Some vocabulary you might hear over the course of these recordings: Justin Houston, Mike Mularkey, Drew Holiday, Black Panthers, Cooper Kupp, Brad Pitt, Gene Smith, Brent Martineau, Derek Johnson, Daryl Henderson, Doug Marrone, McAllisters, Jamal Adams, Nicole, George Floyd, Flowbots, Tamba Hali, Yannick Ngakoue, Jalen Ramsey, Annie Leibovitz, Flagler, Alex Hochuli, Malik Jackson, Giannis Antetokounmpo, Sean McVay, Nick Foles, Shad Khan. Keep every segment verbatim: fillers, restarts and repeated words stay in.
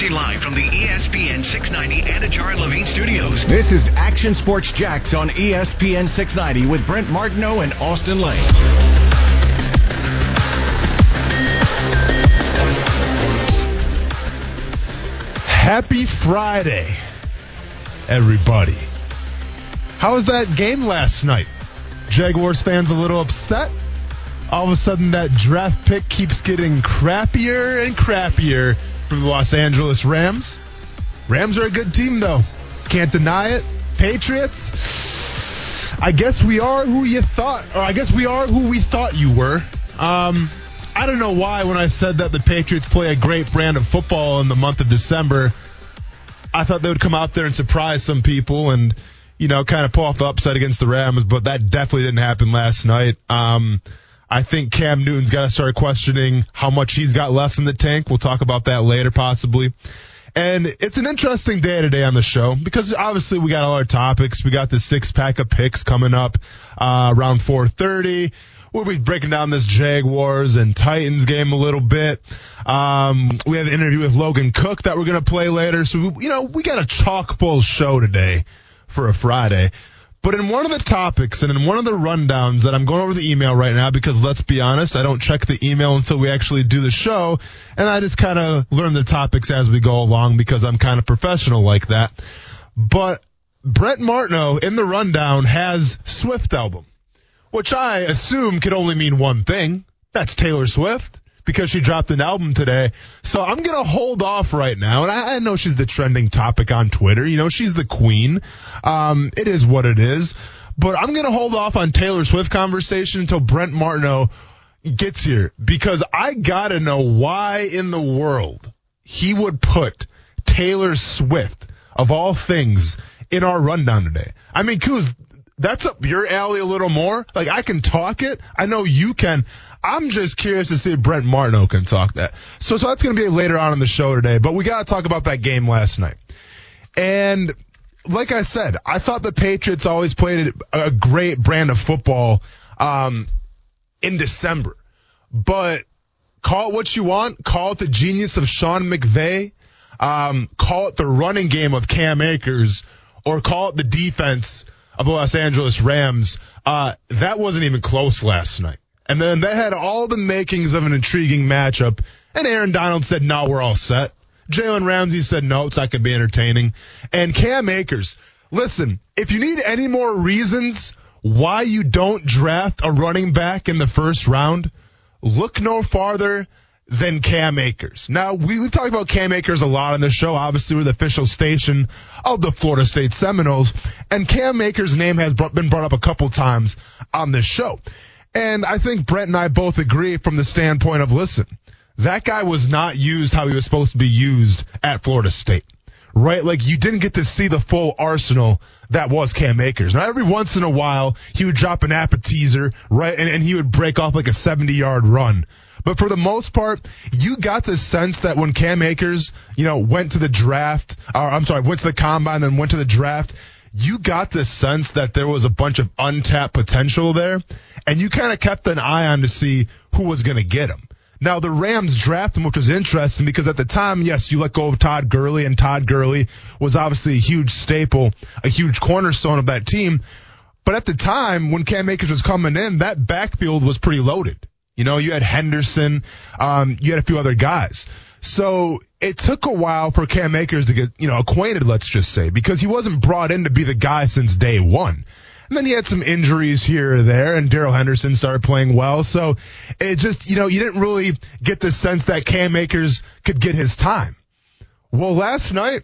Broadcasting live from the E S P N six ninety Anajar and Levine Studios. This is Action Sports Jax on E S P N six ninety with Brent Martineau and Austin Lane. Happy Friday, everybody. How was that game last night? Jaguars fans a little upset? All of a sudden, that draft pick keeps getting crappier and crappier for the Los Angeles Rams. Rams are a good team, though. Can't deny it. Patriots, I guess we are who you thought, or I guess we are who we thought you were. Um, I don't know why when I said that the Patriots play a great brand of football in the month of December, I thought they would come out there and surprise some people and, you know, kind of pull off the upset against the Rams, but that definitely didn't happen last night. Um... I think Cam Newton's got to start questioning how much he's got left in the tank. We'll talk about that later, possibly. And it's an interesting day today on the show because obviously we got all our topics. We got the six pack of picks coming up uh, around four thirty. We'll be breaking down this Jaguars and Titans game a little bit. Um, we have an interview with Logan Cook that we're going to play later. So, we, you know, we got a chock full show today for a Friday. But in one of the topics and in one of the rundowns that I'm going over the email right now, because let's be honest, I don't check the email until we actually do the show, and I just kind of learn the topics as we go along because I'm kind of professional like that. But Brent Martineau in the rundown has Swift album, which I assume could only mean one thing. That's Taylor Swift, because she dropped an album today. So I'm going to hold off right now. And I, I know she's the trending topic on Twitter. You know, she's the queen. Um, it is what it is. But I'm going to hold off on Taylor Swift conversation until Brent Martineau gets here, because I got to know why in the world he would put Taylor Swift, of all things, in our rundown today. I mean, Kuz, that's up your alley a little more. Like, I can talk it. I know you can. I'm just curious to see if Brent Martineau can talk that. So, so that's going to be later on in the show today, but we got to talk about that game last night. And like I said, I thought the Patriots always played a great brand of football um, in December. But call it what you want. Call it the genius of Sean McVay. Um, call it the running game of Cam Akers. Or call it the defense of the Los Angeles Rams. Uh, that wasn't even close last night. And then that had all the makings of an intriguing matchup. And Aaron Donald said, no, we're all set. Jalen Ramsey said, no, it's not going to be entertaining. And Cam Akers, listen, if you need any more reasons why you don't draft a running back in the first round, look no farther than Cam Akers. Now, we, we talk about Cam Akers a lot on this show. Obviously, we're the official station of the Florida State Seminoles. And Cam Akers' name has been brought up a couple times on this show. And I think Brent and I both agree from the standpoint of, listen, that guy was not used how he was supposed to be used at Florida State, right? Like, you didn't get to see the full arsenal that was Cam Akers. Now, every once in a while, he would drop an appetizer, right, and, and he would break off like a seventy-yard run. But for the most part, you got the sense that when Cam Akers, you know, went to the draft, or I'm sorry, went to the combine, then went to the draft, you got the sense that there was a bunch of untapped potential there, and you kind of kept an eye on to see who was going to get him. Now, the Rams drafted him, which was interesting because at the time, yes, you let go of Todd Gurley, and Todd Gurley was obviously a huge staple, a huge cornerstone of that team. But at the time, when Cam Akers was coming in, that backfield was pretty loaded. You know, you had Henderson, um, you had a few other guys. So it took a while for Cam Akers to get, you know, acquainted, let's just say, because he wasn't brought in to be the guy since day one. And then he had some injuries here or there, and Daryl Henderson started playing well. So it just, you know, you didn't really get the sense that Cam Akers could get his time. Well, last night,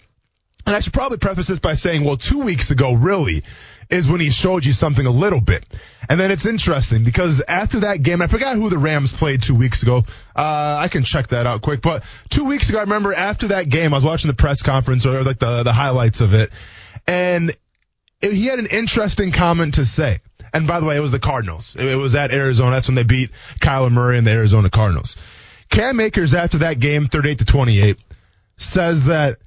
and I should probably preface this by saying, well, two weeks ago, really, is when he showed you something a little bit. And then it's interesting because after that game, I forgot who the Rams played two weeks ago. Uh, I can check that out quick. But two weeks ago, I remember after that game, I was watching the press conference or like the, the highlights of it. And it, he had an interesting comment to say. And by the way, it was the Cardinals. It, it was at Arizona. That's when they beat Kyler Murray and the Arizona Cardinals. Cam Akers after that game, thirty-eight to twenty-eight, says that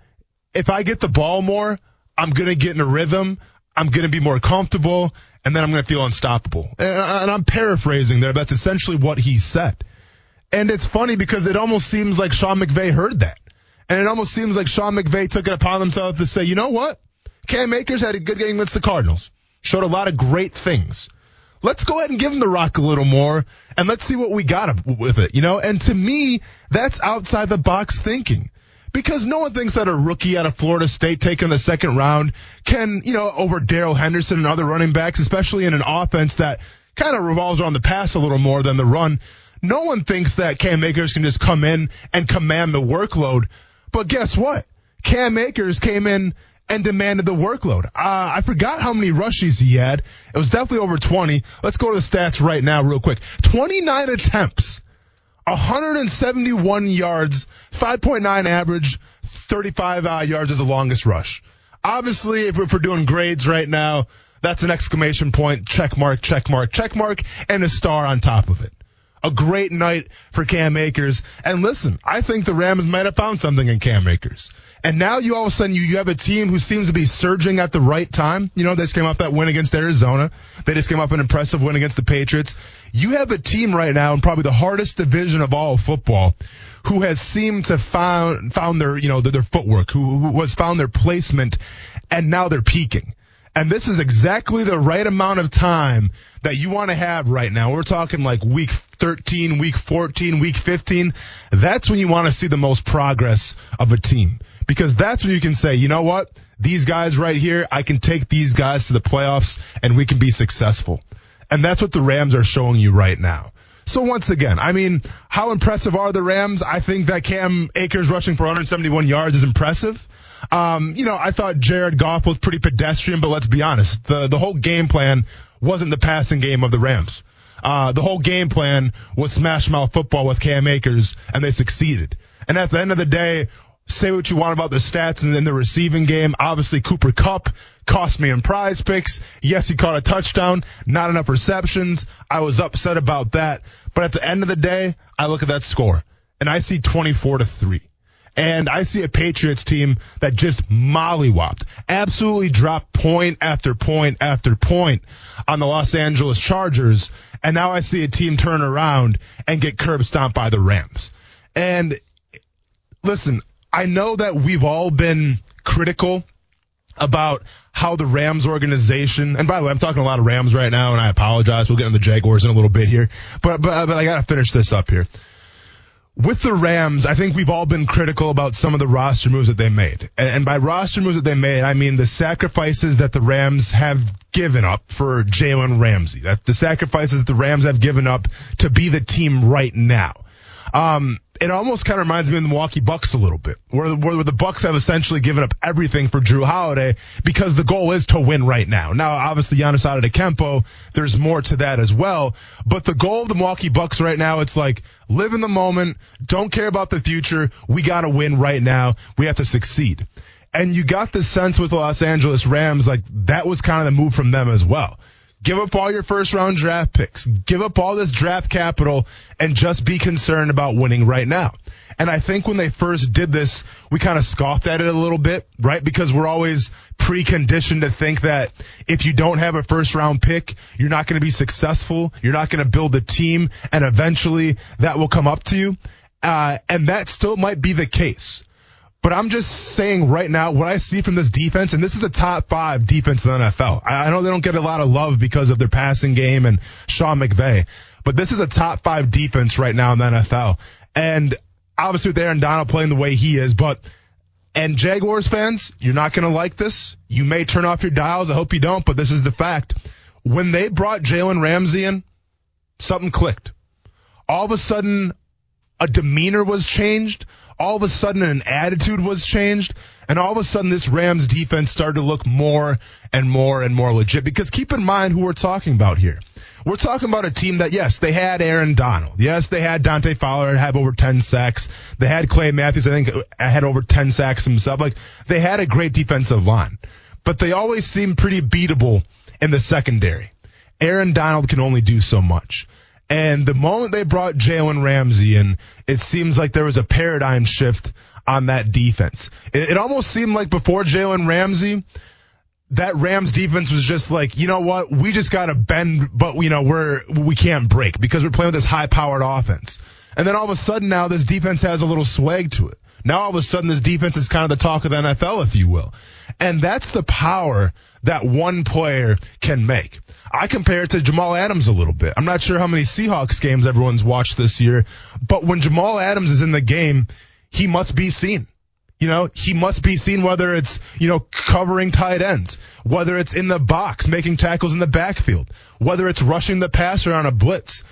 if I get the ball more, I'm going to get in a rhythm. I'm going to be more comfortable, and then I'm going to feel unstoppable. And I'm paraphrasing there. That's essentially what he said. And it's funny because it almost seems like Sean McVay heard that. And it almost seems like Sean McVay took it upon himself to say, you know what? Cam Akers had a good game against the Cardinals. Showed a lot of great things. Let's go ahead and give him the rock a little more, and let's see what we got with it, you know? And to me, that's outside-the-box thinking. Because no one thinks that a rookie out of Florida State taking the second round can, you know, over Daryl Henderson and other running backs, especially in an offense that kind of revolves around the pass a little more than the run. No one thinks that Cam Akers can just come in and command the workload. But guess what? Cam Akers came in and demanded the workload. Uh, I forgot how many rushes he had. It was definitely over twenty. Let's go to the stats right now real quick. twenty-nine attempts, one hundred seventy-one yards, five point nine average, thirty-five uh, yards is the longest rush. Obviously, if we're, if we're doing grades right now, that's an exclamation point, check mark, check mark, check mark, and a star on top of it. A great night for Cam Akers. And listen, I think the Rams might have found something in Cam Akers. And now you all of a sudden, you, you have a team who seems to be surging at the right time. You know, they just came off that win against Arizona. They just came off an impressive win against the Patriots. You have a team right now in probably the hardest division of all of football who has seemed to found, found their, you know, their, their footwork, who, who has found their placement, and now they're peaking. And this is exactly the right amount of time that you want to have right now. We're talking like week thirteen, week fourteen, week fifteen. That's when you want to see the most progress of a team. Because that's when you can say, you know what, these guys right here, I can take these guys to the playoffs and we can be successful. And that's what the Rams are showing you right now. So once again, I mean, how impressive are the Rams? I think that Cam Akers rushing for one hundred seventy-one yards is impressive. Um, you know, I thought Jared Goff was pretty pedestrian, but let's be honest. The, the whole game plan wasn't the passing game of the Rams. Uh, the whole game plan was smash mouth football with Cam Akers, and they succeeded. And at the end of the day, say what you want about the stats and then the receiving game. Obviously, Cooper Kupp cost me in prize picks. Yes, he caught a touchdown, not enough receptions. I was upset about that. But at the end of the day, I look at that score, and I see twenty-four to three. And I see a Patriots team that just mollywopped, absolutely dropped point after point after point on the Los Angeles Chargers. And now I see a team turn around and get curb stomped by the Rams. And listen, I know that we've all been critical about how the Rams organization, and by the way, I'm talking a lot of Rams right now, and I apologize. We'll get on the Jaguars in a little bit here, but but, but I got to finish this up here. With the Rams, I think we've all been critical about some of the roster moves that they made. And, and by roster moves that they made, I mean the sacrifices that the Rams have given up for Jalen Ramsey, that the sacrifices that the Rams have given up to be the team right now. Um, It almost kind of reminds me of the Milwaukee Bucks a little bit, where, where the Bucks have essentially given up everything for Drew Holiday because the goal is to win right now. Now, obviously, Giannis Antetokounmpo, there's more to that as well. But the goal of the Milwaukee Bucks right now, it's like, live in the moment, don't care about the future, we got to win right now, we have to succeed. And you got this sense with the Los Angeles Rams, like, that was kind of the move from them as well. Give up all your first-round draft picks. Give up all this draft capital and just be concerned about winning right now. And I think when they first did this, we kind of scoffed at it a little bit, right? Because we're always preconditioned to think that if you don't have a first-round pick, you're not going to be successful. You're not going to build a team, and eventually that will come up to you. Uh, and that still might be the case. But I'm just saying right now, what I see from this defense, and this is a top five defense in the N F L. I know they don't get a lot of love because of their passing game and Sean McVay, but this is a top five defense right now in the N F L. And obviously with Aaron Donald playing the way he is, but, and Jaguars fans, you're not going to like this. You may turn off your dials. I hope you don't, but this is the fact. When they brought Jalen Ramsey in, something clicked. All of a sudden, a demeanor was changed. All of a sudden, an attitude was changed, and all of a sudden, this Rams defense started to look more and more and more legit. Because keep in mind who we're talking about here. We're talking about a team that, yes, they had Aaron Donald. Yes, they had Dante Fowler have over ten sacks. They had Clay Matthews, I think, had over ten sacks himself. Like, they had a great defensive line, but they always seemed pretty beatable in the secondary. Aaron Donald can only do so much. And the moment they brought Jalen Ramsey in, it seems like there was a paradigm shift on that defense. It, it almost seemed like before Jalen Ramsey, that Rams defense was just like, you know what, we just got to bend, but you know, we're, we can't break because we're playing with this high-powered offense. And then all of a sudden now this defense has a little swag to it. Now all of a sudden this defense is kind of the talk of the N F L, if you will. And that's the power that one player can make. I compare it to Jamal Adams a little bit. I'm not sure how many Seahawks games everyone's watched this year, but when Jamal Adams is in the game, he must be seen. You know, he must be seen, whether it's, you know, covering tight ends, whether it's in the box, making tackles in the backfield, whether it's rushing the passer on a blitz.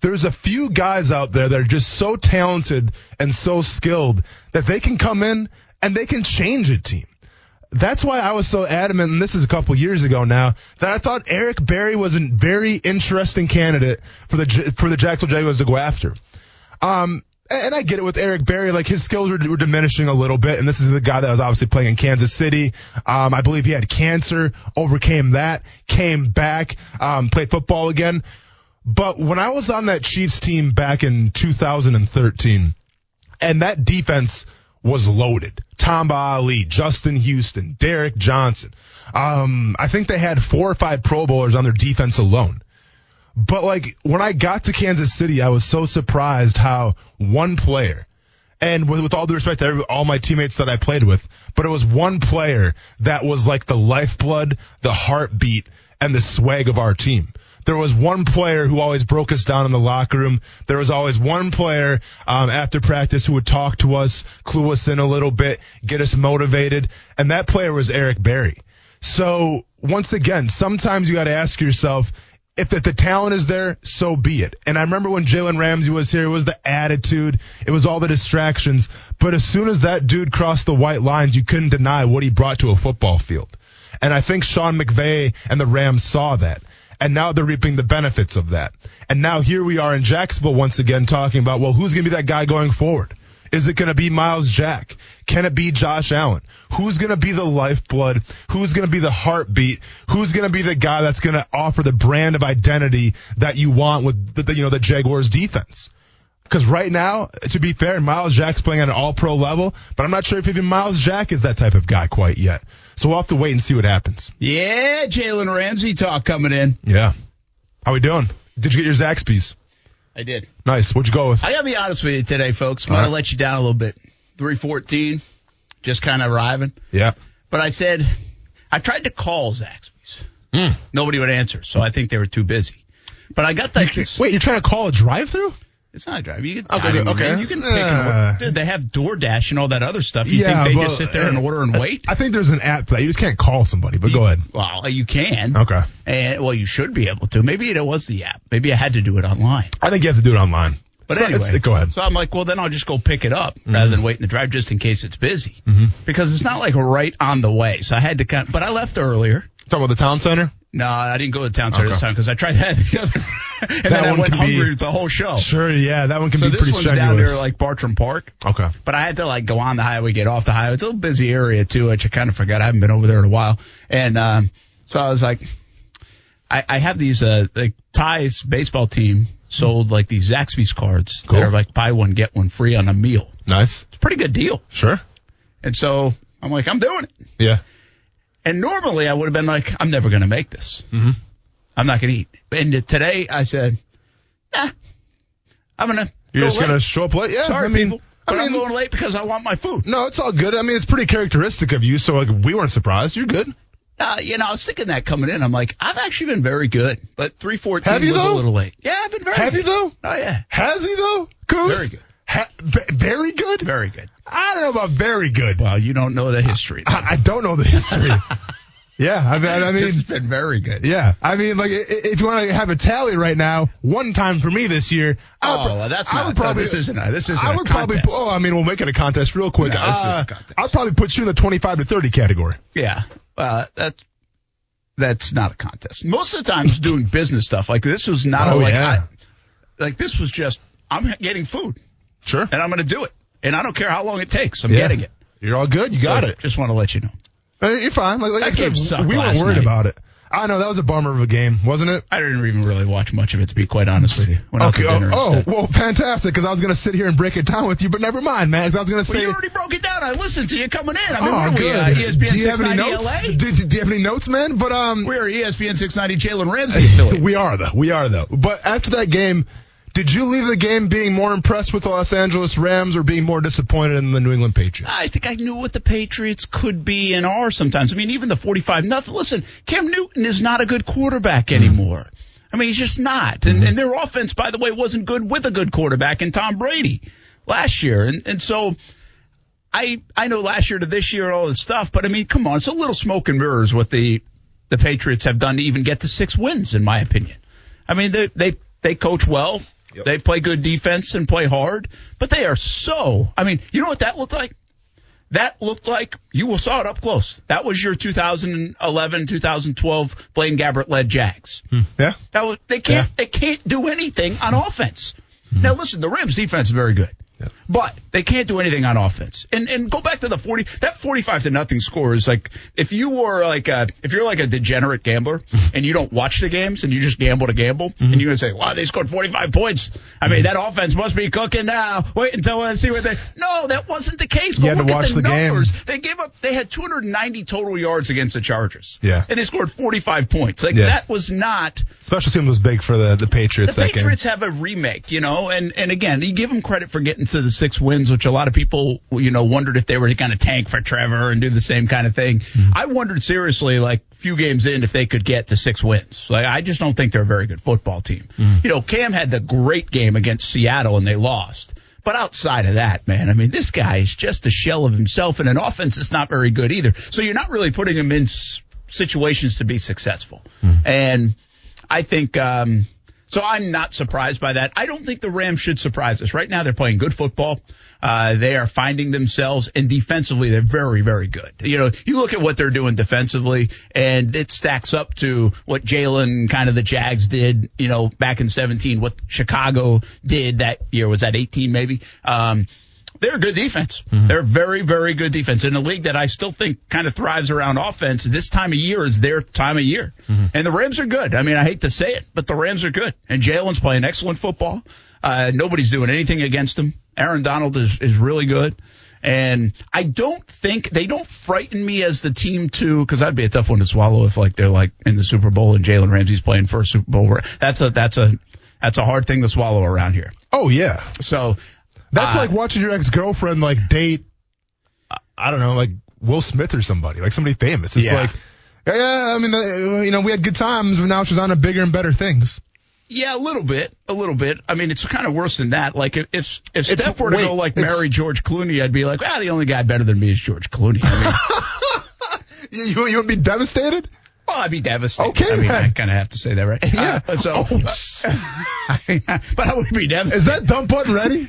There's a few guys out there that are just so talented and so skilled that they can come in and they can change a team. That's why I was so adamant, and this is a couple years ago now, that I thought Eric Berry was a very interesting candidate for the for the Jacksonville Jaguars to go after. Um, and I get it with Eric Berry, like his skills were, were diminishing a little bit, and this is the guy that was obviously playing in Kansas City. Um, I believe he had cancer, overcame that, came back, um, played football again. But when I was on that Chiefs team back in two thousand thirteen, and that defense was loaded. Tamba Hali, Justin Houston, Derek Johnson. Um, I think they had four or five Pro Bowlers on their defense alone. But like when I got to Kansas City, I was so surprised how one player, and with, with all due respect to every, all my teammates that I played with, but it was one player that was like the lifeblood, the heartbeat, and the swag of our team. There was one player who always broke us down in the locker room. There was always one player um, after practice who would talk to us, clue us in a little bit, get us motivated, and that player was Eric Berry. So once again, sometimes you got to ask yourself, if, if the talent is there, so be it. And I remember when Jalen Ramsey was here, it was the attitude, it was all the distractions, but as soon as that dude crossed the white lines, you couldn't deny what he brought to a football field. And I think Sean McVay and the Rams saw that. And now they're reaping the benefits of that. And now here we are in Jacksonville once again talking about, well, who's going to be that guy going forward? Is it going to be Miles Jack? Can it be Josh Allen? Who's going to be the lifeblood? Who's going to be the heartbeat? Who's going to be the guy that's going to offer the brand of identity that you want with the, you know, the Jaguars defense? Because right now, to be fair, Miles Jack's playing at an all-pro level, but I'm not sure if even Miles Jack is that type of guy quite yet. So we'll have to wait and see what happens. Yeah, Jalen Ramsey talk coming in. Yeah. How we doing? Did you get your Zaxby's? I did. Nice. What'd you go with? I got to be honest with you today, folks. I'm going to let you down a little bit. three fourteen, just kind of arriving. Yeah. But I said, I tried to call Zaxby's. Mm. Nobody would answer, so I think they were too busy. But I got that. Wait, wait, you're trying to call a drive-through? It's not a drive. You can, okay, I mean, okay. Man, you can pick uh, and order. They have DoorDash and all that other stuff. You yeah, think they just sit there and order and wait? I think there's an app for that. You just can't call somebody, but you, go ahead. Well, you can. Okay. And, well, you should be able to. Maybe it was the app. Maybe I had to do it online. I think you have to do it online. But so anyway. Go ahead. So I'm like, well, then I'll just go pick it up mm-hmm. rather than wait in the drive just in case it's busy. Mm-hmm. Because it's not like right on the way. So I had to kind of, but I left earlier. Talking about the town center? No, I didn't go to the town center okay. this time because I tried that the other and that then I went hungry be, the whole show. Sure, yeah, that one can so be pretty strenuous. So this one's down near like Bartram Park. Okay. But I had to like go on the highway, get off the highway. It's a little busy area too, which I kind of forgot. I haven't been over there in a while. And um, so I was like, I, I have these, uh, like Ty's baseball team sold like these Zaxby's cards. Cool. They're like buy one, get one free on a meal. Nice. It's a pretty good deal. Sure. And so I'm like, I'm doing it. Yeah. And normally I would have been like, I'm never going to make this. Mm-hmm. I'm not going to eat. And today I said, nah, I'm going to You're go just going to show up late? Yeah, Sorry, I mean, people. I mean, I'm going late because I want my food. No, it's all good. I mean, it's pretty characteristic of you, so like we weren't surprised. You're good. Uh, you know, I was thinking that coming in. I'm like, I've actually been very good, but three fourteen Have you was though? a little late. Yeah, I've been very Have good. Have you, though? Oh, yeah. Has he, though? Coos? Very good. Ha- b- very good? Very good. I don't know about very good. Well, you don't know the history. I, I don't know the history. yeah, I mean, I mean, it's been very good. Yeah, I mean, like if you want to have a tally right now, one time for me this year. I oh, would, well, that's I not. Would probably, no, this isn't. A, this isn't. I would a probably. Oh, I mean, we'll make it a contest real quick. No, uh, I'll probably put you in the twenty-five to thirty category. Yeah, uh, that's that's not a contest. Most of the time, it's doing business stuff. Like this was not oh, a, like yeah. I, like this was just I'm getting food. Sure. And I'm going to do it. And I don't care how long it takes. I'm yeah. getting it. You're all good. You got so, it. Just want to let you know. Uh, you're fine. Like, like I said, we weren't worried night. about it. I know. That was a bummer of a game, wasn't it? I didn't even really watch much of it, to be quite honest with you. When okay. I was oh, oh, well, fantastic, because I was going to sit here and break it down with you, but never mind, man. I was going to say. Well, you already broke it down. I listened to you coming in. I mean, oh, we, uh, E S P N do you have any notes? L A? Do, do, do you have any notes, man? But um, we are E S P N six ninety Jalen Ramsey affiliate. we are, though. We are, though. But after that game, Did you leave the game being more impressed with the Los Angeles Rams or being more disappointed in the New England Patriots? I think I knew what the Patriots could be and are sometimes. I mean, even the forty-five nothing. Listen, Cam Newton is not a good quarterback anymore. Mm. I mean, he's just not. And, mm. and their offense, by the way, wasn't good with a good quarterback in Tom Brady last year. And and so I I know last year to this year and all this stuff, but, I mean, come on. It's a little smoke and mirrors what the, the Patriots have done to even get to six wins, in my opinion. I mean, they they, they coach well. Yep. They play good defense and play hard, but they are so – I mean, you know what that looked like? That looked like – you saw it up close. That was your twenty eleven, twenty twelve Blaine Gabbert-led Jags. Hmm. Yeah. That was, they can't yeah. they can't do anything on offense. Hmm. Now, listen, the Rams' defense is very good, yeah. but they can't do anything on offense. And and go back to the forty – that forty-five to nothing score is like – if you were like a, if you're like a degenerate gambler and you don't watch the games and you just gamble to gamble, mm-hmm. and you're going to say, wow, they scored forty-five points. I mean, that offense must be cooking now. Wait until I see what they – no, that wasn't the case. Go you look to watch at the, the numbers. Game. They gave up – they had two hundred ninety total yards against the Chargers. Yeah. And they scored forty-five points. Like, yeah. that was not – special team was big for the, the Patriots the that Patriots game. The Patriots have a remake, you know, and, and again, you give them credit for getting to the six wins, which a lot of people, you know, wondered if they were going to tank for Trevor and do the same kind of thing. Mm-hmm. I wondered seriously, like, few games in, if they could get to six wins. Like, I just don't think they're a very good football team. Mm. You know, Cam had the great game against Seattle, and they lost. But outside of that, man, I mean, this guy is just a shell of himself, and an offense that's not very good either. So you're not really putting him in s- situations to be successful. Mm. And I think um, – so I'm not surprised by that. I don't think the Rams should surprise us. Right now they're playing good football. Uh, they are finding themselves, and defensively they're very, very good. You know, you look at what they're doing defensively, and it stacks up to what Jalen, kind of the Jags did, you know, back in seventeen, what Chicago did that year. Was that eighteen maybe? Um, they're a good defense. Mm-hmm. They're very, very good defense. In a league that I still think kind of thrives around offense, this time of year is their time of year. Mm-hmm. And the Rams are good. I mean, I hate to say it, but the Rams are good. And Jalen's playing excellent football. Uh, nobody's doing anything against him. Aaron Donald is, is really good. And I don't think – they don't frighten me as the team to – because that'd be a tough one to swallow if, like, they're, like, in the Super Bowl and Jalen Ramsey's playing for a Super Bowl. That's a, that's a, that's a hard thing to swallow around here. Oh, yeah. So – that's uh, like watching your ex-girlfriend, like, date, I don't know, like Will Smith or somebody, like somebody famous. It's yeah. like, yeah, I mean, you know, we had good times, but now she's on to bigger and better things. Yeah, a little bit, a little bit. I mean, it's kind of worse than that. Like, if if, if Steph were to wait, go, like, marry George Clooney, I'd be like, ah, the only guy better than me is George Clooney. I mean, you, you would be devastated? Well, I'd be devastated. Okay. I mean, I kind of have to say that, right? Yeah. Uh, so, oh, uh, but I would be devastated. Is that dump button ready?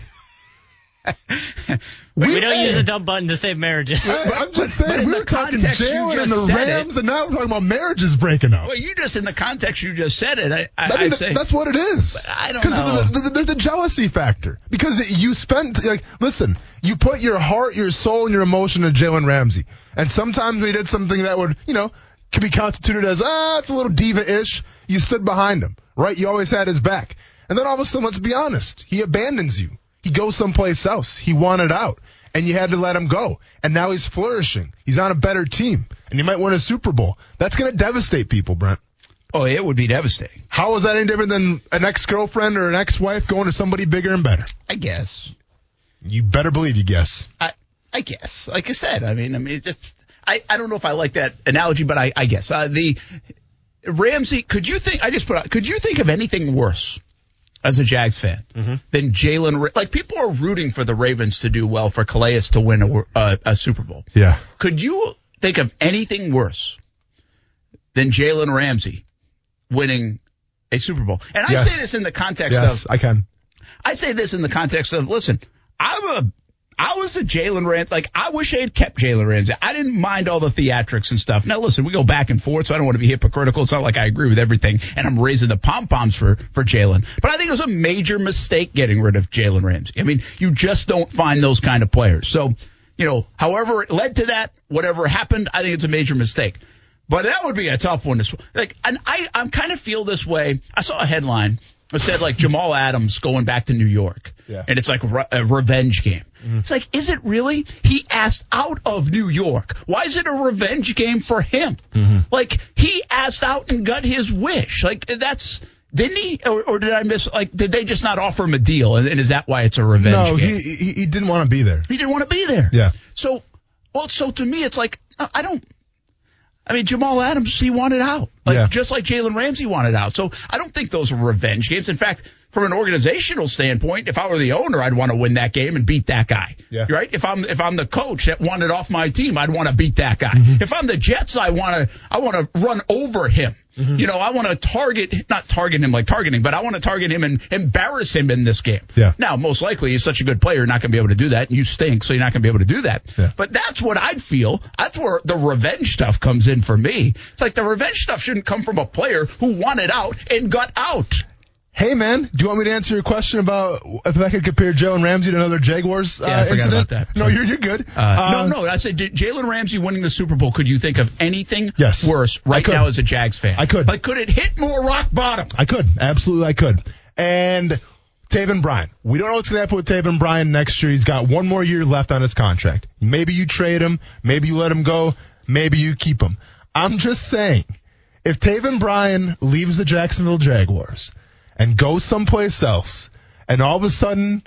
we, we don't hey, use the dumb button to save marriages. Hey, I'm just saying, we were talking Jalen and the Rams, it. and now we're talking about marriages breaking up. Well, you just, in the context you just said it, I, I, I mean, say. That's what it is. I don't know. Because there's the, the, the jealousy factor. Because you spent, like, listen, you put your heart, your soul, and your emotion into Jalen Ramsey. And sometimes we did something that would, you know, could be constituted as, ah, it's a little diva-ish. You stood behind him, right? You always had his back. And then all of a sudden, let's be honest, he abandons you. He goes someplace else. He wanted out, and you had to let him go. And now he's flourishing. He's on a better team, and he might win a Super Bowl. That's going to devastate people, Brent. Oh, it would be devastating. How is that any different than an ex-girlfriend or an ex-wife going to somebody bigger and better? I guess. You better believe you guess. I I guess. Like I said, I mean, I mean, it just I, I don't know if I like that analogy, but I, I guess uh, the Ramsey. Could you think? I just put out. Could you think of anything worse? As a Jags fan, mm-hmm. then Jalen, like, people are rooting for the Ravens to do well, for Calais to win a, a, a Super Bowl. Yeah. Could you think of anything worse than Jalen Ramsey winning a Super Bowl? And yes. I say this in the context yes, of. Yes, I can. I say this in the context of, listen, I'm a. I was a Jalen Ramsey. Like, I wish I had kept Jalen Ramsey. I didn't mind all the theatrics and stuff. Now, listen, we go back and forth, so I don't want to be hypocritical. It's not like I agree with everything, and I'm raising the pom-poms for, for Jalen. But I think it was a major mistake getting rid of Jalen Ramsey. I mean, you just don't find those kind of players. So, you know, however it led to that, whatever happened, I think it's a major mistake. But that would be a tough one. To, like, and I I'm kind of feel this way. I saw a headline. It said, like, Jamal Adams going back to New York, yeah. and it's like re- a revenge game. Mm-hmm. It's like, is it really? He asked out of New York. Why is it a revenge game for him? Mm-hmm. Like, he asked out and got his wish. Like, that's Didn't he? Or, or did I miss, like, did they just not offer him a deal? And, and is that why it's a revenge no, game? No, he, he, he didn't want to be there. He didn't want to be there. Yeah. So, well, so to me, it's like, I don't, I mean, Jamal Adams, he wanted out. Like, yeah. Just like Jalen Ramsey wanted out. So I don't think those are revenge games. In fact, from an organizational standpoint, if I were the owner, I'd want to win that game and beat that guy. Yeah. Right? If I'm if I'm the coach that wanted off my team, I'd want to beat that guy. Mm-hmm. If I'm the Jets, I want to I want to run over him. Mm-hmm. You know, I want to target not target him like targeting, but I want to target him and embarrass him in this game. Yeah. Now, most likely, he's such a good player, you're not going to be able to do that. You stink, so you're not going to be able to do that. Yeah. But that's what I'd feel. That's where the revenge stuff comes in for me. It's like the revenge stuff shouldn't come from a player who wanted out and got out. Hey, man, do you want me to answer your question about if I could compare Joe and Ramsey to another Jaguars uh, yeah, I forgot incident? About that. No, you're you're good. Uh, uh, no, no, I said Jalen Ramsey winning the Super Bowl. Could you think of anything yes, worse right now as a Jags fan? I could. But could it hit more rock bottom? I could. Absolutely, I could. And Taven Bryan. We don't know what's going to happen with Taven Bryan next year. He's got one more year left on his contract. Maybe you trade him. Maybe you let him go. Maybe you keep him. I'm just saying, if Taven Bryan leaves the Jacksonville Jaguars and go someplace else, and all of a sudden,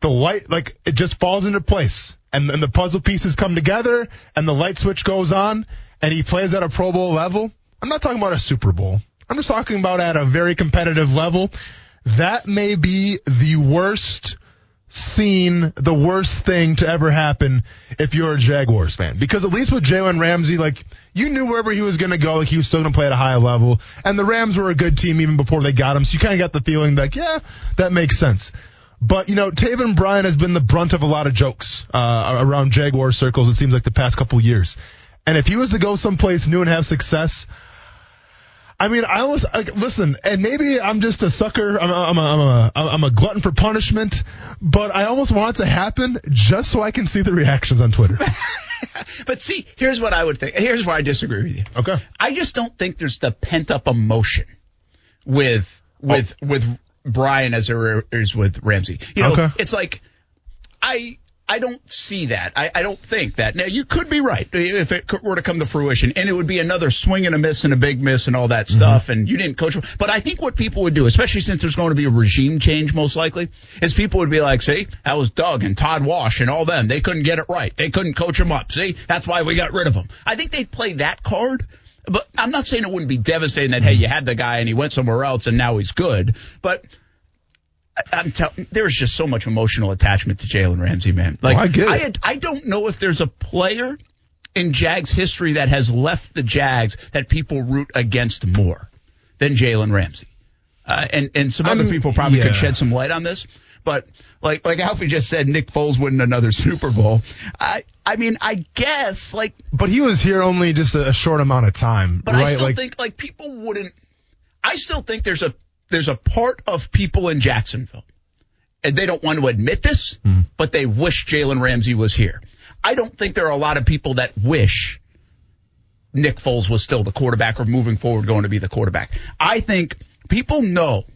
the light, like, it just falls into place, and, and the puzzle pieces come together, and the light switch goes on, and he plays at a Pro Bowl level. I'm not talking about a Super Bowl. I'm just talking about at a very competitive level. That may be the worst scene, the worst thing to ever happen if you're a Jaguars fan. Because at least with Jalen Ramsey, like, you knew wherever he was going to go, like, he was still going to play at a high level. And the Rams were a good team even before they got him. So you kind of got the feeling like, yeah, that makes sense. But, you know, Taven Bryan has been the brunt of a lot of jokes uh, around Jaguar circles, it seems like, the past couple years. And if he was to go someplace new and have success, I mean, I always like, listen, and maybe I'm just a sucker. I'm a, I'm a, I'm a, I'm a glutton for punishment, but I almost want it to happen just so I can see the reactions on Twitter. But see, here's what I would think. Here's why I disagree with you. Okay. I just don't think there's the pent up emotion with with oh. with Bryan as there is with Ramsey. You know, okay. It's like I. I don't see that. I, I don't think that. Now, you could be right if it were to come to fruition, and it would be another swing and a miss and a big miss and all that mm-hmm. stuff, and you didn't coach. But I think what people would do, especially since there's going to be a regime change most likely, is people would be like, see, that was Doug and Todd Walsh and all them. They couldn't get it right. They couldn't coach them up. See, that's why we got rid of them. I think they'd play that card. But I'm not saying it wouldn't be devastating that, hey, you had the guy and he went somewhere else and now he's good. But I'm telling, there's just so much emotional attachment to Jalen Ramsey, man. Like, oh, I get it. I, had, I don't know if there's a player in Jags history that has left the Jags that people root against more than Jalen Ramsey. Uh, and, and some I other mean, people probably yeah. could shed some light on this. But like like Alfie just said, Nick Foles winning another Super Bowl. I I mean I guess like, but he was here only just a short amount of time. But right? I still like, think like people wouldn't. I still think there's a. There's a part of people in Jacksonville, and they don't want to admit this, mm. but they wish Jalen Ramsey was here. I don't think there are a lot of people that wish Nick Foles was still the quarterback or moving forward going to be the quarterback. I think people know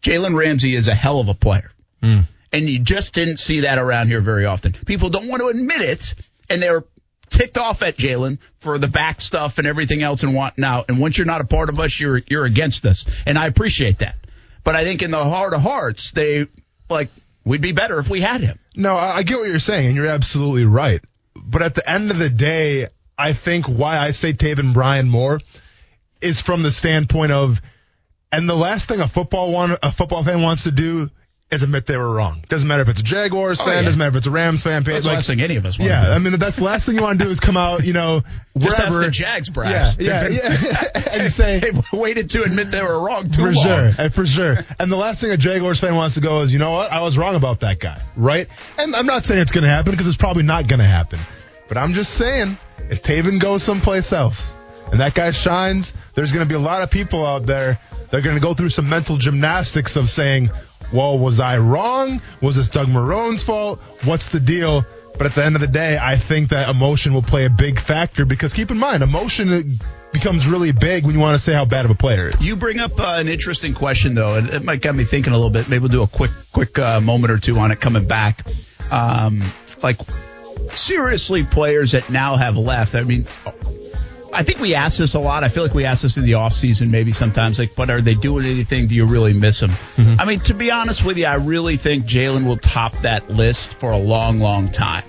Jalen Ramsey is a hell of a player, mm. and you just didn't see that around here very often. People don't want to admit it, and they're ticked off at Jalen for the back stuff and everything else and wanting out. And once you're not a part of us, you're you're against us. And I appreciate that. But I think in the heart of hearts, they like we'd be better if we had him. No, I get what you're saying, and you're absolutely right. But at the end of the day, I think why I say Taven Bryan more is from the standpoint of, and the last thing a football one a football fan wants to do is admit they were wrong. Doesn't matter if it's a Jaguars fan, oh, yeah. doesn't matter if it's a Rams fan. That's the like, last thing any of us want yeah, to do. I mean, that's the last thing you want to do is come out, you know, wherever. Just ask the Jags brass. Yeah, yeah, yeah. And say, they waited to admit they were wrong too for long. For sure, for sure. And the last thing a Jaguars fan wants to go is, you know what, I was wrong about that guy, right? And I'm not saying it's going to happen because it's probably not going to happen. But I'm just saying, if Taven goes someplace else and that guy shines, there's going to be a lot of people out there that are going to go through some mental gymnastics of saying, well, was I wrong? Was this Doug Marrone's fault? What's the deal? But at the end of the day, I think that emotion will play a big factor because keep in mind, emotion becomes really big when you want to say how bad of a player is. You bring up uh, an interesting question, though, and it might got me thinking a little bit. Maybe we'll do a quick quick uh, moment or two on it coming back. Um, like, seriously, players that now have left, I mean, I think we ask this a lot. I feel like we ask this in the offseason maybe sometimes. Like, but are they doing anything? Do you really miss them? Mm-hmm. I mean, to be honest with you, I really think Jalen will top that list for a long, long time.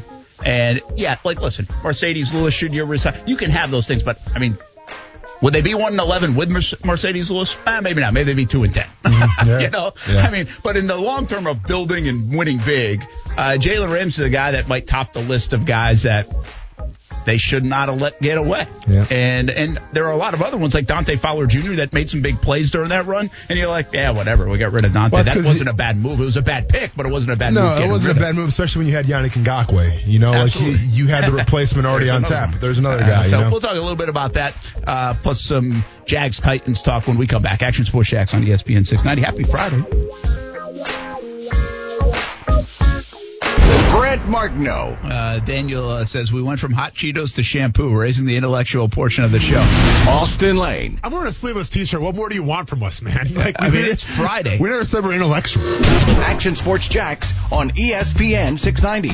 And, yeah, like, listen, Mercedes Lewis, should you resign? You can have those things, but, I mean, would they be one and eleven with Mercedes Lewis? Eh, maybe not. Maybe they'd be two and ten. Mm-hmm. Yeah. You know? Yeah. I mean, but in the long term of building and winning big, uh, Jalen Ramsey is a guy that might top the list of guys that – they should not have let get away. Yeah. And and there are a lot of other ones like Dante Fowler Junior that made some big plays during that run. And you're like, yeah, whatever. We got rid of Dante. Well, that wasn't he, a bad move. It was a bad pick, but it wasn't a bad no, move. No, it wasn't a bad move, especially when you had Yannick Ngakoue. You know, Absolutely. like he, you had the replacement already on tap. One. There's another uh, guy. So you know? We'll talk a little bit about that, uh, plus some Jags-Titans talk when we come back. Action Sports Jacks on E S P N six ninety. Happy Friday. Brent Martineau. Uh, Daniel uh, says, we went from hot Cheetos to shampoo, raising the intellectual portion of the show. Austin Lane. I'm wearing a sleeveless T-shirt. What more do you want from us, man? Like, I mean, it's Friday. We never said we're intellectual. Action Sports Jacks on E S P N six ninety.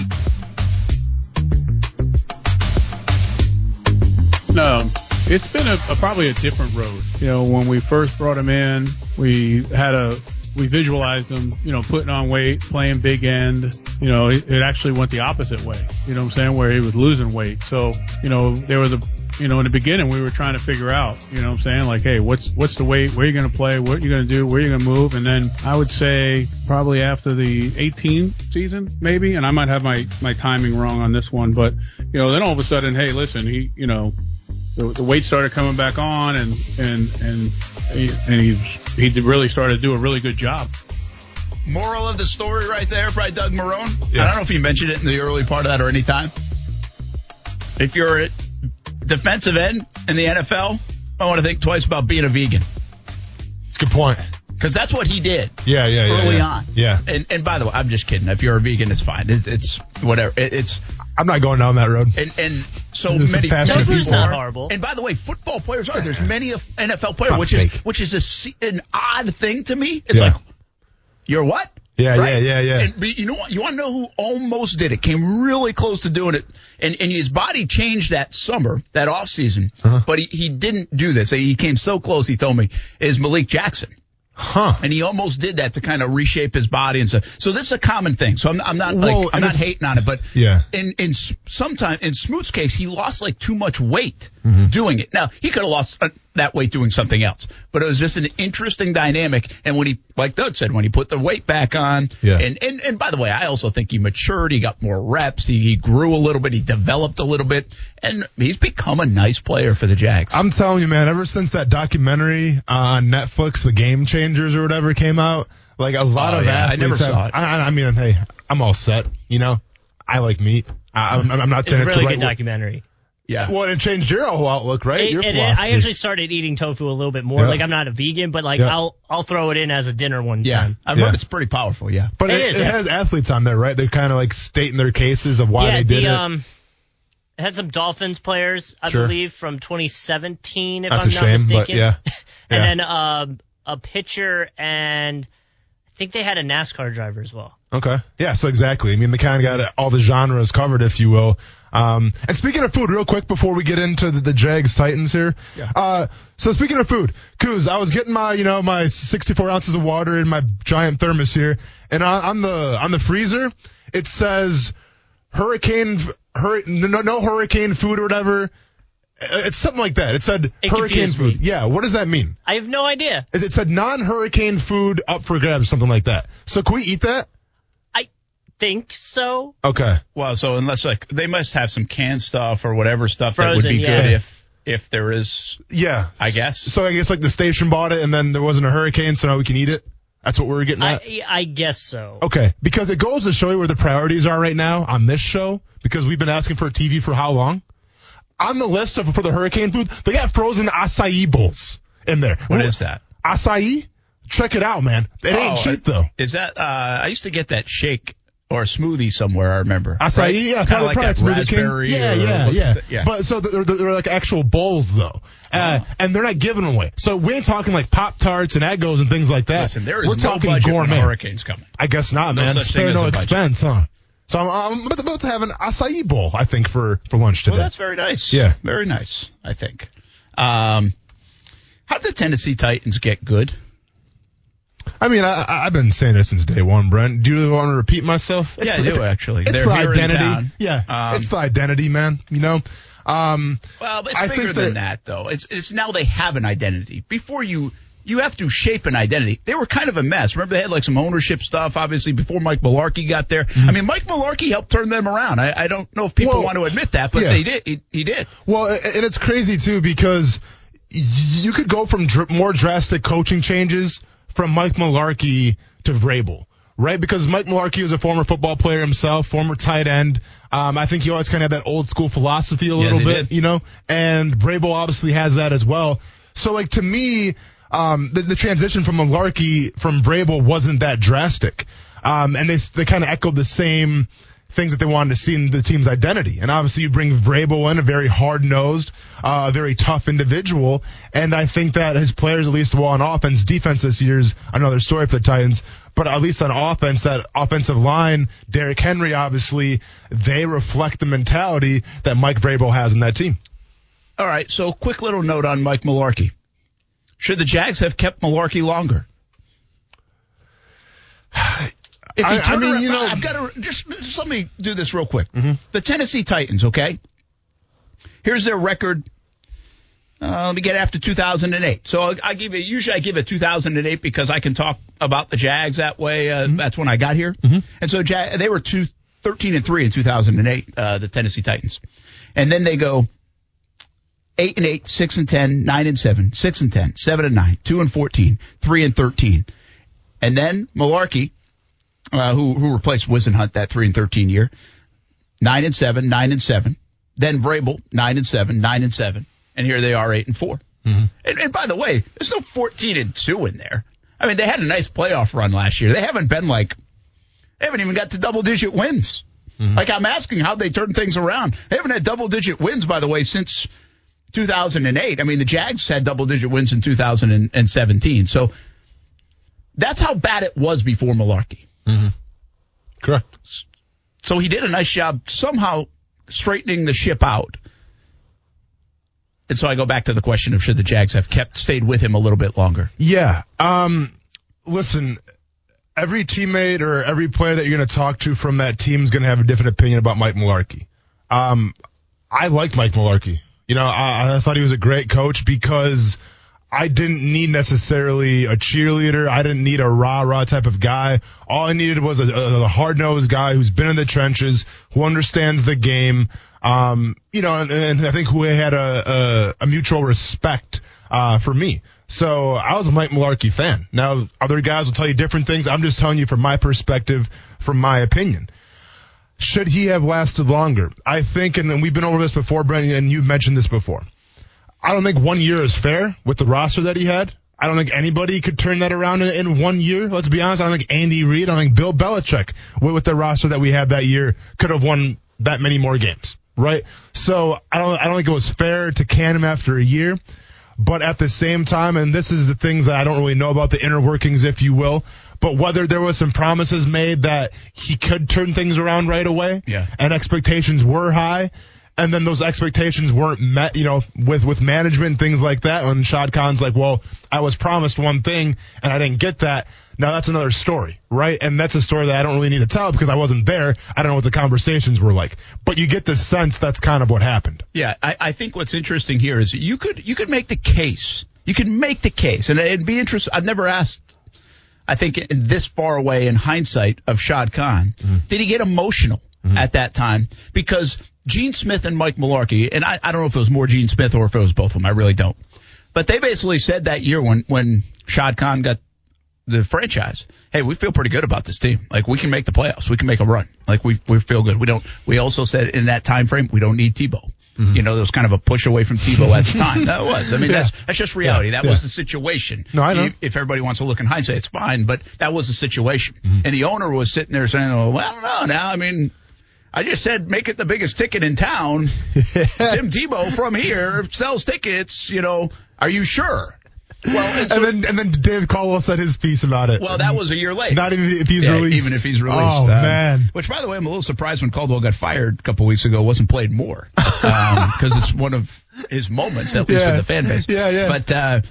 No, it's been a, a probably a different road. You know, when we first brought him in, we had a... We visualized him, you know, putting on weight, playing big end. You know, it, it actually went the opposite way. You know what I'm saying? Where he was losing weight. So, you know, there was a, you know, in the beginning we were trying to figure out, you know what I'm saying? Like, hey, what's, what's the weight? Where are you going to play? What are you going to do? Where are you going to move? And then I would say probably after the eighteen season, maybe, and I might have my, my timing wrong on this one, but, you know, then all of a sudden, hey, listen, he, you know, the, the weight started coming back on and, and, and, He, and he, he really started to do a really good job. Moral of the story right there by Doug Marrone. Yeah. I don't know if he mentioned it in the early part of that or any time. If you're a defensive end in the N F L, I want to think twice about being a vegan. It's a good point. Because that's what he did. Yeah, yeah, yeah. Early yeah. on. Yeah. And and by the way, I'm just kidding. If you're a vegan, it's fine. It's, it's whatever. It, it's. I'm not going down that road. And and so There's many people not are. Horrible. And by the way, football players are. There's many N F L players, which steak. is which is a, an odd thing to me. It's yeah. like, you're what? Yeah, right? yeah, yeah, yeah. And you know what? You want to know who almost did it? Came really close to doing it, and and his body changed that summer, that off season. Uh-huh. But he, he didn't do this. He came so close. He told me is Malik Jackson. Huh. And he almost did that to kind of reshape his body and stuff. So this is a common thing. So I'm, I'm not like, well, I'm not hating on it, but yeah. in, in sometimes, in Smoot's case, he lost like too much weight mm-hmm. doing it. Now, he could have lost uh, that weight doing something else, but it was just an interesting dynamic. And when he, like Doug said, when he put the weight back on, yeah. and, and, and by the way, I also think he matured. He got more reps. He, he grew a little bit. He developed a little bit, and he's become a nice player for the Jags. I'm telling you, man, ever since that documentary on Netflix, The Game Changer, or whatever came out, like a lot oh, of yeah. athletes. I never have, saw it. I, I mean, hey, I'm all set. You know, I like meat. I, I'm, I'm not saying it's, it's really the right good way. Documentary. Yeah. Well, it changed your whole outlook, right? It, your it, I actually started eating tofu a little bit more. Yeah. Like, I'm not a vegan, but like yeah. I'll I'll throw it in as a dinner one yeah. time. I yeah. It's pretty powerful, yeah. But it, it, is, it yeah. has athletes on there, right? They're kind of like stating their cases of why yeah, they did the, it. Um, it had some Dolphins players, I sure. believe, from twenty seventeen. If That's I'm a not shame, mistaken. But yeah. and yeah. then. Um, a pitcher, and I think they had a NASCAR driver as well. Okay. Yeah, so exactly. I mean, they kind of got all the genres covered, if you will. Um, and speaking of food, real quick before we get into the, the Jags-Titans here. Yeah. Uh, so speaking of food, Kuz, I was getting my, you know, my sixty-four ounces of water in my giant thermos here, and on the on the freezer, it says hurricane, hur- no, no hurricane food or whatever. It's something like that. It said it hurricane food. Me. Yeah, what does that mean? I have no idea. It, it said non-hurricane food up for grabs, something like that. So can we eat that? I think so. Okay. Well, so unless like they must have some canned stuff or whatever stuff Frozen, that would be yeah. good if if there is. Yeah, I guess. So I guess like the station bought it and then there wasn't a hurricane, so now we can eat it. That's what we were getting at? I, I guess so. Okay, because it goes to show you where the priorities are right now on this show, because we've been asking for a T V for how long? On the list of, for the hurricane food, they got frozen acai bowls in there. What Ooh, is that? Acai? Check it out, man. It oh, ain't cheap, though. Is that, uh, I used to get that shake or smoothie somewhere, I remember. Acai, right? yeah. Kind of like that raspberry. Yeah, yeah, yeah, yeah. But so they're, they're, they're like actual bowls, though. Uh, oh. And they're not giving them away. So we ain't talking like Pop-Tarts and Eggos and things like that. Listen, there is We're no talking budget gourmet. When hurricane's coming. I guess not, man. No spare no expense, budget. huh? So I'm, I'm about to have an acai bowl, I think, for, for lunch today. Well, that's very nice. Yeah. Very nice, I think. Um, how'd the Tennessee Titans get good? I mean, I, I've been saying this since day one, Brent. Do you really want to repeat myself? It's, yeah, I do, actually. It's They're the identity. Yeah, um, it's the identity, man. You know? Um, well, but it's I bigger than that, though. It's, it's now they have an identity. Before you, you have to shape an identity. They were kind of a mess. Remember, they had like some ownership stuff, obviously, before Mike Mularkey got there. Mm-hmm. I mean, Mike Mularkey helped turn them around. I, I don't know if people well, want to admit that, but yeah. they did. He, he did. Well, and it's crazy, too, because you could go from dr- more drastic coaching changes from Mike Mularkey to Vrabel, right? Because Mike Mularkey was a former football player himself, former tight end. Um, I think he always kind of had that old school philosophy a little yes, bit, did. you know, and Vrabel obviously has that as well. So, like, to me, um, the, the transition from Mularkey from Vrabel wasn't that drastic. Um, and they, they kind of echoed the same things that they wanted to see in the team's identity. And obviously you bring Vrabel in, a very hard-nosed, uh, very tough individual, and I think that his players, at least on offense, defense this year's another story for the Titans, but at least on offense, that offensive line, Derrick Henry, obviously, they reflect the mentality that Mike Vrabel has in that team. All right, so quick little note on Mike Mularkey. Should the Jags have kept Mularkey longer? If I, I mean, around, you know, I've got to just, just let me do this real quick. Mm-hmm. The Tennessee Titans, okay? Here's their record. Uh, let me get after two thousand eight. So I'll, I'll give it. Usually, I give it two thousand eight because I can talk about the Jags that way. Uh, mm-hmm. That's when I got here, mm-hmm. and so Jag, they were two, thirteen and three in two thousand eight. Uh, the Tennessee Titans, and then they go eight and eight, six and ten, nine and seven, six and ten, seven and nine, two and fourteen, three and thirteen, and then Mularkey. Uh, who who replaced Wisenhunt that three and thirteen year, nine and seven, nine and seven. Then Vrabel, nine and seven, nine and seven, and here they are eight and four. Mm-hmm. And, and by the way, there's no fourteen and two in there. I mean, they had a nice playoff run last year. They haven't been like, they haven't even got to double digit wins. Mm-hmm. Like I'm asking how they turn things around. They haven't had double digit wins, by the way, since two thousand eight. I mean, the Jags had double digit wins in two thousand seventeen. So that's how bad it was before Mularkey. Mm-hmm. Correct. So he did a nice job somehow straightening the ship out. And so I go back to the question of should the Jags have kept stayed with him a little bit longer? Yeah. Um, listen, every teammate or every player that you're going to talk to from that team is going to have a different opinion about Mike Mularkey. Um, I liked Mike Mularkey. You know, I, I thought he was a great coach because – I didn't need necessarily a cheerleader. I didn't need a rah-rah type of guy. All I needed was a, a hard-nosed guy who's been in the trenches, who understands the game, um, you know, and, and I think who had a, a, a mutual respect uh, for me. So I was a Mike Mularkey fan. Now, other guys will tell you different things. I'm just telling you from my perspective, from my opinion. Should he have lasted longer? I think, and, and we've been over this before, Brent, and you've mentioned this before. I don't think one year is fair with the roster that he had. I don't think anybody could turn that around in, in one year. Let's be honest. I don't think Andy Reid, I don't think Bill Belichick with, with the roster that we had that year could have won that many more games, right? So I don't, I don't think it was fair to can him after a year. But at the same time, and this is the things that I don't really know about the inner workings, if you will, but whether there was some promises made that he could turn things around right away, yeah, and expectations were high. And then those expectations weren't met, you know, with, with management and things like that. And Shad Khan's like, well, I was promised one thing and I didn't get that. Now that's another story, right? And that's a story that I don't really need to tell because I wasn't there. I don't know what the conversations were like. But you get the sense that's kind of what happened. Yeah, I, I think what's interesting here is you could you could make the case. You could make the case. And it'd be interesting. I've never asked, I think, this far away in hindsight of Shad Khan. Mm-hmm. Did he get emotional mm-hmm. at that time? Because Gene Smith and Mike Mularkey, and I, I don't know if it was more Gene Smith or if it was both of them. I really don't. But they basically said that year when, when Shad Khan got the franchise, hey, we feel pretty good about this team. Like, we can make the playoffs. We can make a run. Like, we we feel good. We don't. We also said in that time frame, we don't need Tebow. Mm-hmm. You know, there was kind of a push away from Tebow at the time. That was. I mean, yeah. that's that's just reality. Yeah. That yeah. was the situation. No, I know. If everybody wants to look in hindsight, it's fine. But that was the situation. Mm-hmm. And the owner was sitting there saying, oh, well, I don't know now. I mean, I just said make it the biggest ticket in town. Tim Tebow from here sells tickets. You know, are you sure? Well, and, so, and then and then Dave Caldwell said his piece about it. Well, that was a year later. Not even if he's yeah, released. Even if he's released. Oh um, man! Which, by the way, I'm a little surprised when Caldwell got fired a couple weeks ago. Wasn't played more because um, it's one of his moments, at least yeah. with the fan base. Yeah, yeah. But uh,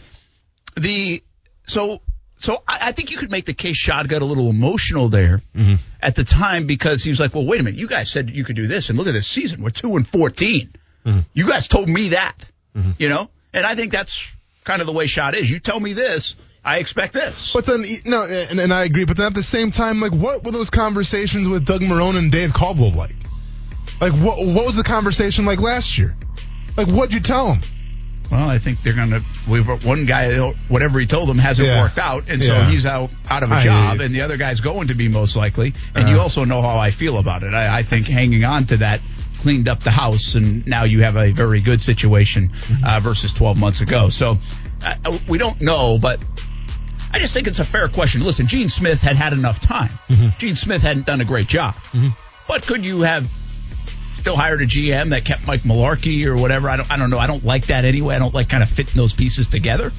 the so so I, I think you could make the case Shad got a little emotional there mm-hmm. at the time because he was like, well, wait a minute, you guys said you could do this, and look at this season, we're two and fourteen. Mm-hmm. You guys told me that, mm-hmm. you know, and I think that's kind of the way Shad is. You tell me this, I expect this. But then, no, and, and I agree. But then at the same time, like, what were those conversations with Doug Marrone and Dave Caldwell like? Like, what what was the conversation like last year? Like, what'd you tell them? Well, I think they're gonna. We've one guy, whatever he told them hasn't yeah. worked out, and yeah. so he's out out of a I job, and the other guy's going to be most likely. And uh-huh. you also know how I feel about it. I, I think hanging on to that cleaned up the house, and now you have a very good situation uh, versus twelve months ago. So uh, we don't know, but I just think it's a fair question. Listen, Gene Smith had had enough time. Mm-hmm. Gene Smith hadn't done a great job. Mm-hmm. But could you have still hired a G M that kept Mike Mularkey or whatever? I don't, I don't know. I don't like that anyway. I don't like kind of fitting those pieces together.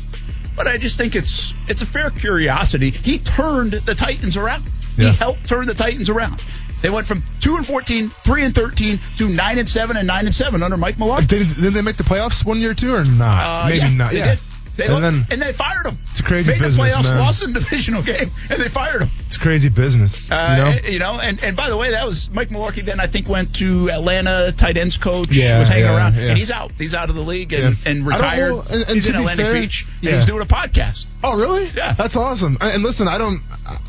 But I just think it's it's a fair curiosity. He turned the Titans around. Yeah. He helped turn the Titans around. They went from two and fourteen, three and thirteen, to nine and seven, and nine and seven under Mike Mularkey. Did, did they make the playoffs one year, too, or not? Uh, Maybe yeah, not. They yeah. did. They and, looked, then, and they fired him. It's a crazy Made business, Made the playoffs, man. Lost in the divisional game, and they fired him. It's crazy business. You know, uh, and, you know and, and by the way, that was Mike Mularkey then, I think, went to Atlanta, tight ends coach, yeah, was hanging yeah, around, yeah. and he's out. He's out of the league and, yeah. and retired. Know, and, and he's in Atlantic fair, Beach, yeah. and he's doing a podcast. Oh, really? Yeah. That's awesome. And listen, I don't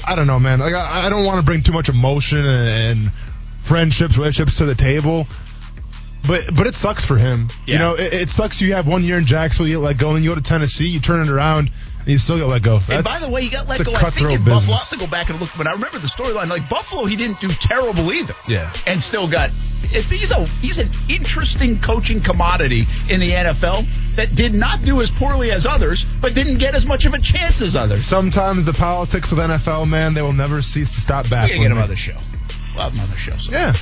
I don't know, man. Like I, I don't want to bring too much emotion and, and friendships, relationships to the table. But but it sucks for him. Yeah. You know, it, it sucks you have one year in Jacksonville, you get let go, and you go to Tennessee, you turn it around, and you still get let go. That's, and by the way, you got let go, I think, in Buffalo. I'll have to go back and look, but I remember the storyline. Like, Buffalo, he didn't do terrible either. Yeah. And still got – he's a he's an interesting coaching commodity in the N F L that did not do as poorly as others, but didn't get as much of a chance as others. Sometimes the politics of the N F L, man, they will never cease to stop back. We're going to get another show. We'll have another show. So. Yeah.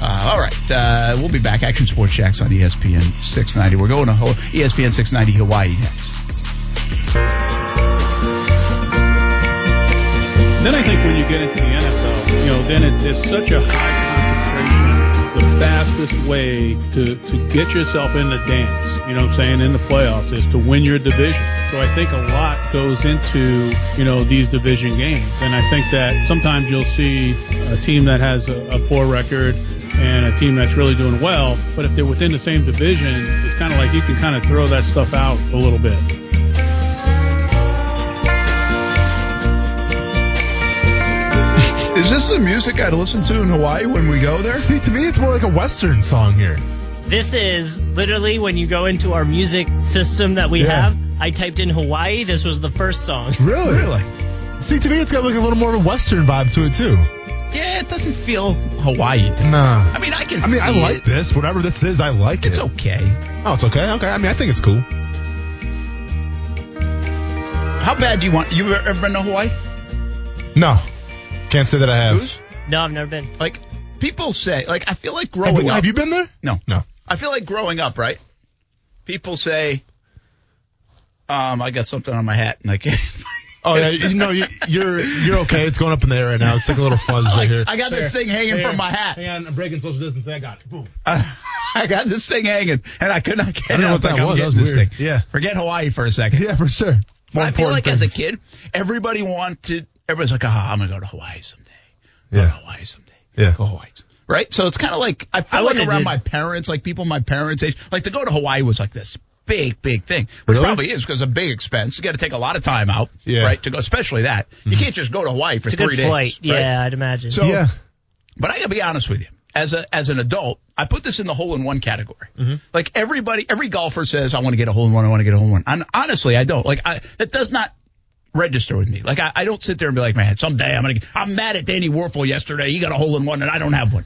Uh, all right, uh, we'll be back. Action Sports Shacks on E S P N six ninety. We're going to Ho- E S P N six ninety Hawaii next. Then I think when you get into the N F L, you know, then it, it's such a high concentration. The fastest way to, to get yourself in the dance, you know what I'm saying, in the playoffs is to win your division. So I think a lot goes into, you know, these division games. And I think that sometimes you'll see a team that has a, a poor record and a team that's really doing well, but if they're within the same division, it's kind of like you can kind of throw that stuff out a little bit. Is this the music I listen to in Hawaii when we go there? See, to me, it's more like a Western song here. This is literally when you go into our music system that we yeah. have. I typed in Hawaii. This was the first song. Really? Really? See, to me, it's got like a little more of a Western vibe to it, too. Yeah, it doesn't feel Hawaii. Nah. I mean, I can I mean, see I like it. This. Whatever this is, I like it's it. It's okay. Oh, it's okay? Okay. I mean, I think it's cool. How bad do you want... You ever been to Hawaii? No. Can't say that I have. Who's? No, I've never been. Like, people say... Like, I feel like growing have, up... Have you been there? No. No. I feel like growing up, right? People say, um, I got something on my hat and I can't... Oh, yeah, you know, you, you're you're okay. It's going up in the air right now. It's like a little fuzz like, right here. I got there, this thing hanging there, from my hat. Hang on, I'm breaking social distance. I got it. Boom. Uh, I got this thing hanging, and I could not get it. I don't it. know what that like, was. That was this weird. Thing. Yeah. Forget Hawaii for a second. Yeah, for sure. But I feel like things. As a kid, everybody wanted, everybody's like, oh, I'm going to go to Hawaii someday. Go yeah. to Hawaii someday. Yeah. Go Hawaii. Right? So it's kind of like, I feel I like around did. my parents, like people my parents' age, like to go to Hawaii was like this. Big, big thing. Which really? Probably is because it's a big expense. You got to take a lot of time out, yeah. right? To go, especially that. Mm-hmm. You can't just go to Hawaii for it's three a good days. Flight. Right? Yeah, I'd imagine. So, yeah. But I got to be honest with you. As a as an adult, I put this in the hole-in-one category. Mm-hmm. Like everybody, every golfer says, "I want to get a hole-in-one. I want to get a hole-in-one." And honestly, I don't. Like I, that does not register with me. Like I, I don't sit there and be like, "Man, someday I'm gonna." Get, I'm mad at Danny Werfel yesterday. He got a hole-in-one, and I don't have one.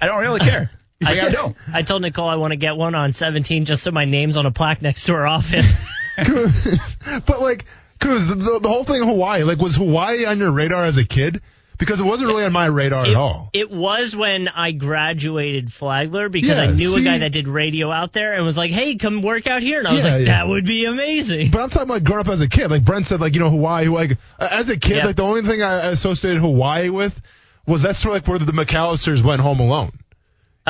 I don't really care. I, I don't. I told Nicole I want to get one on seventeen just so my name's on a plaque next to her office. But, like, Kuz, the, the whole thing in Hawaii, like, was Hawaii on your radar as a kid? Because it wasn't really on my radar it, at all. It was when I graduated Flagler because yeah, I knew see, a guy that did radio out there and was like, hey, come work out here. And I was yeah, like, that yeah. would be amazing. But I'm talking like growing up as a kid. Like, Brent said, like, you know, Hawaii, like, as a kid, yep. like, the only thing I associated Hawaii with was that's, like, where the McAllisters went home alone.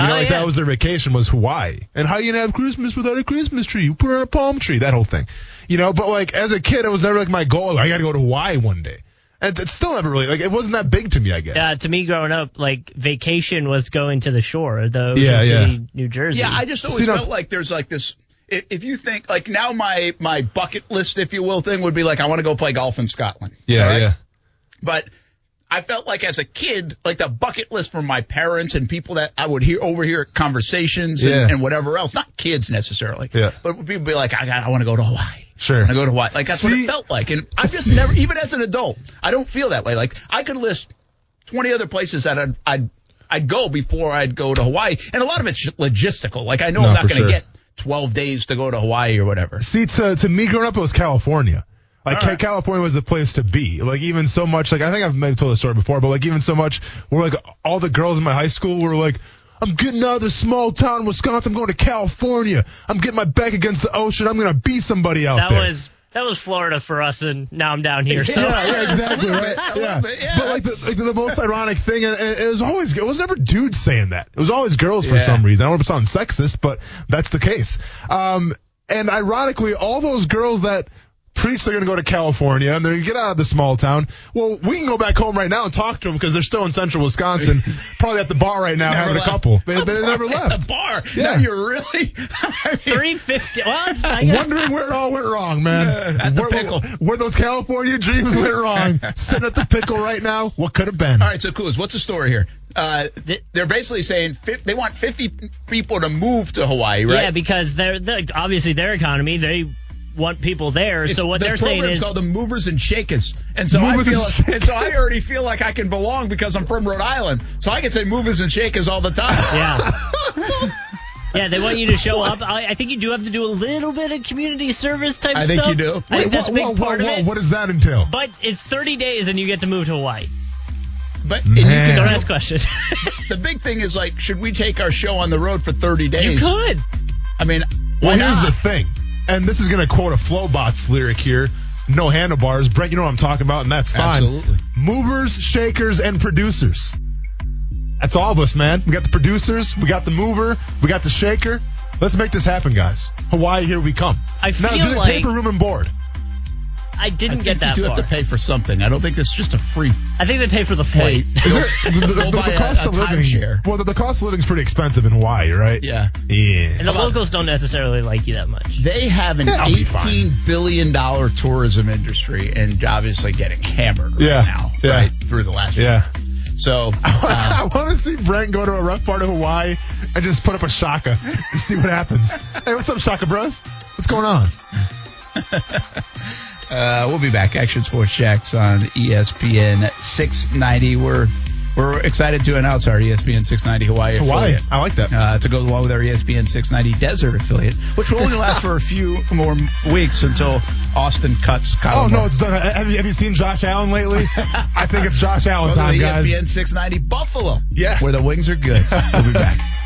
You know, oh, like yeah. that was their vacation was Hawaii. And how you gonna have Christmas without a Christmas tree? You put it on a palm tree, that whole thing. You know, but like as a kid, it was never like my goal. Like, I gotta go to Hawaii one day. And it's still never really like it wasn't that big to me, I guess. Yeah, uh, to me growing up, like vacation was going to the shore, the Ocean yeah, yeah. City, New Jersey. Yeah, I just always See, felt no, like there's like this. If you think like now my my bucket list, if you will, thing would be like I want to go play golf in Scotland. Yeah, right? yeah. But I felt like as a kid, like the bucket list from my parents and people that I would hear overhear conversations and, yeah. and whatever else, not kids necessarily, yeah. but people be like, I got, I want to go to Hawaii. Sure. I go to Hawaii. Like that's See? what it felt like. And I've just never, even as an adult, I don't feel that way. Like I could list twenty other places that I'd, I'd, I'd go before I'd go to Hawaii. And a lot of it's logistical. Like I know no, I'm not going to sure. get twelve days to go to Hawaii or whatever. See, to, to me growing up, it was California. Like, right. California was a place to be. Like, even so much, like, I think I've maybe told this story before, but, like, even so much, we're, like, all the girls in my high school were, like, I'm getting out of this small town in Wisconsin. I'm going to California. I'm getting my back against the ocean. I'm going to be somebody out that there. That was that was Florida for us, and now I'm down here. So. Yeah, yeah, exactly, right? Yeah. yeah. But, like, the, like, the most ironic thing, and it, it was always, it was never dudes saying that. It was always girls for yeah. some reason. I don't know if it sounds sexist, but that's the case. Um, and ironically, all those girls that preach they're going to go to California and they're going to get out of the small town. Well, we can go back home right now and talk to them because they're still in central Wisconsin, probably at the bar right now never having left. a couple. They, they never left. The bar? Yeah. Now you're really? I mean, three fifty Well, it's wondering where it all went wrong, man. Yeah, at the where, pickle. Where those California dreams went wrong. Sitting at the pickle right now, what could have been? All right, so Kuz, what's the story here? Uh, they're basically saying fifty they want fifty people to move to Hawaii, right? Yeah, because they're, they're obviously their economy, they want people there, it's, so what the they're saying is called the movers and shakers, and so movers I feel, and, and so I already feel like I can belong because I'm from Rhode Island, so I can say movers and shakers all the time. Yeah, yeah, they want you to show what? up. I, I think you do have to do a little bit of community service type I stuff. I think you do. I Wait, think that's whoa, a big whoa, part whoa, whoa. of it. What does that entail? But it's thirty days, and you get to move to Hawaii. But you can, don't ask questions. The big thing is like, should we take our show on the road for thirty days? You could. I mean, well, here's not? the thing. And this is going to quote a Flowbots lyric here. No handlebars. Brent, you know what I'm talking about, and that's fine. Absolutely. Movers, shakers, and producers. That's all of us, man. We got the producers. We got the mover. We got the shaker. Let's make this happen, guys. Hawaii, here we come. I feel now, do they like... pay for room and board? I didn't I get that far. I think you do far. have to pay for something. I don't think this is just a free... I think they pay for the flight. Is there, the, the, the, the cost a, a of living... Share. Well, the, the cost of living is pretty expensive in Hawaii, right? Yeah. Yeah. And the How locals don't necessarily like you that much. They have an yeah, eighteen billion dollars tourism industry and obviously getting hammered right yeah. now. Yeah. Right? Through the last yeah. year. So, uh, I want to see Brent go to a rough part of Hawaii and just put up a shaka and see what happens. Hey, what's up, shaka bros? What's going on? Uh, we'll be back. Action Sports Jacks on E S P N six ninety We're we're excited to announce our E S P N six ninety Hawaii affiliate. Hawaii, I like that. Uh, to go along with our E S P N six ninety Desert affiliate, which will only last for a few more weeks until Austin cuts Kyler. Oh, no, it's done. Have you, have you seen Josh Allen lately? I think it's Josh Allen time, guys. E S P N six ninety Buffalo, yeah, where the wings are good. We'll be back.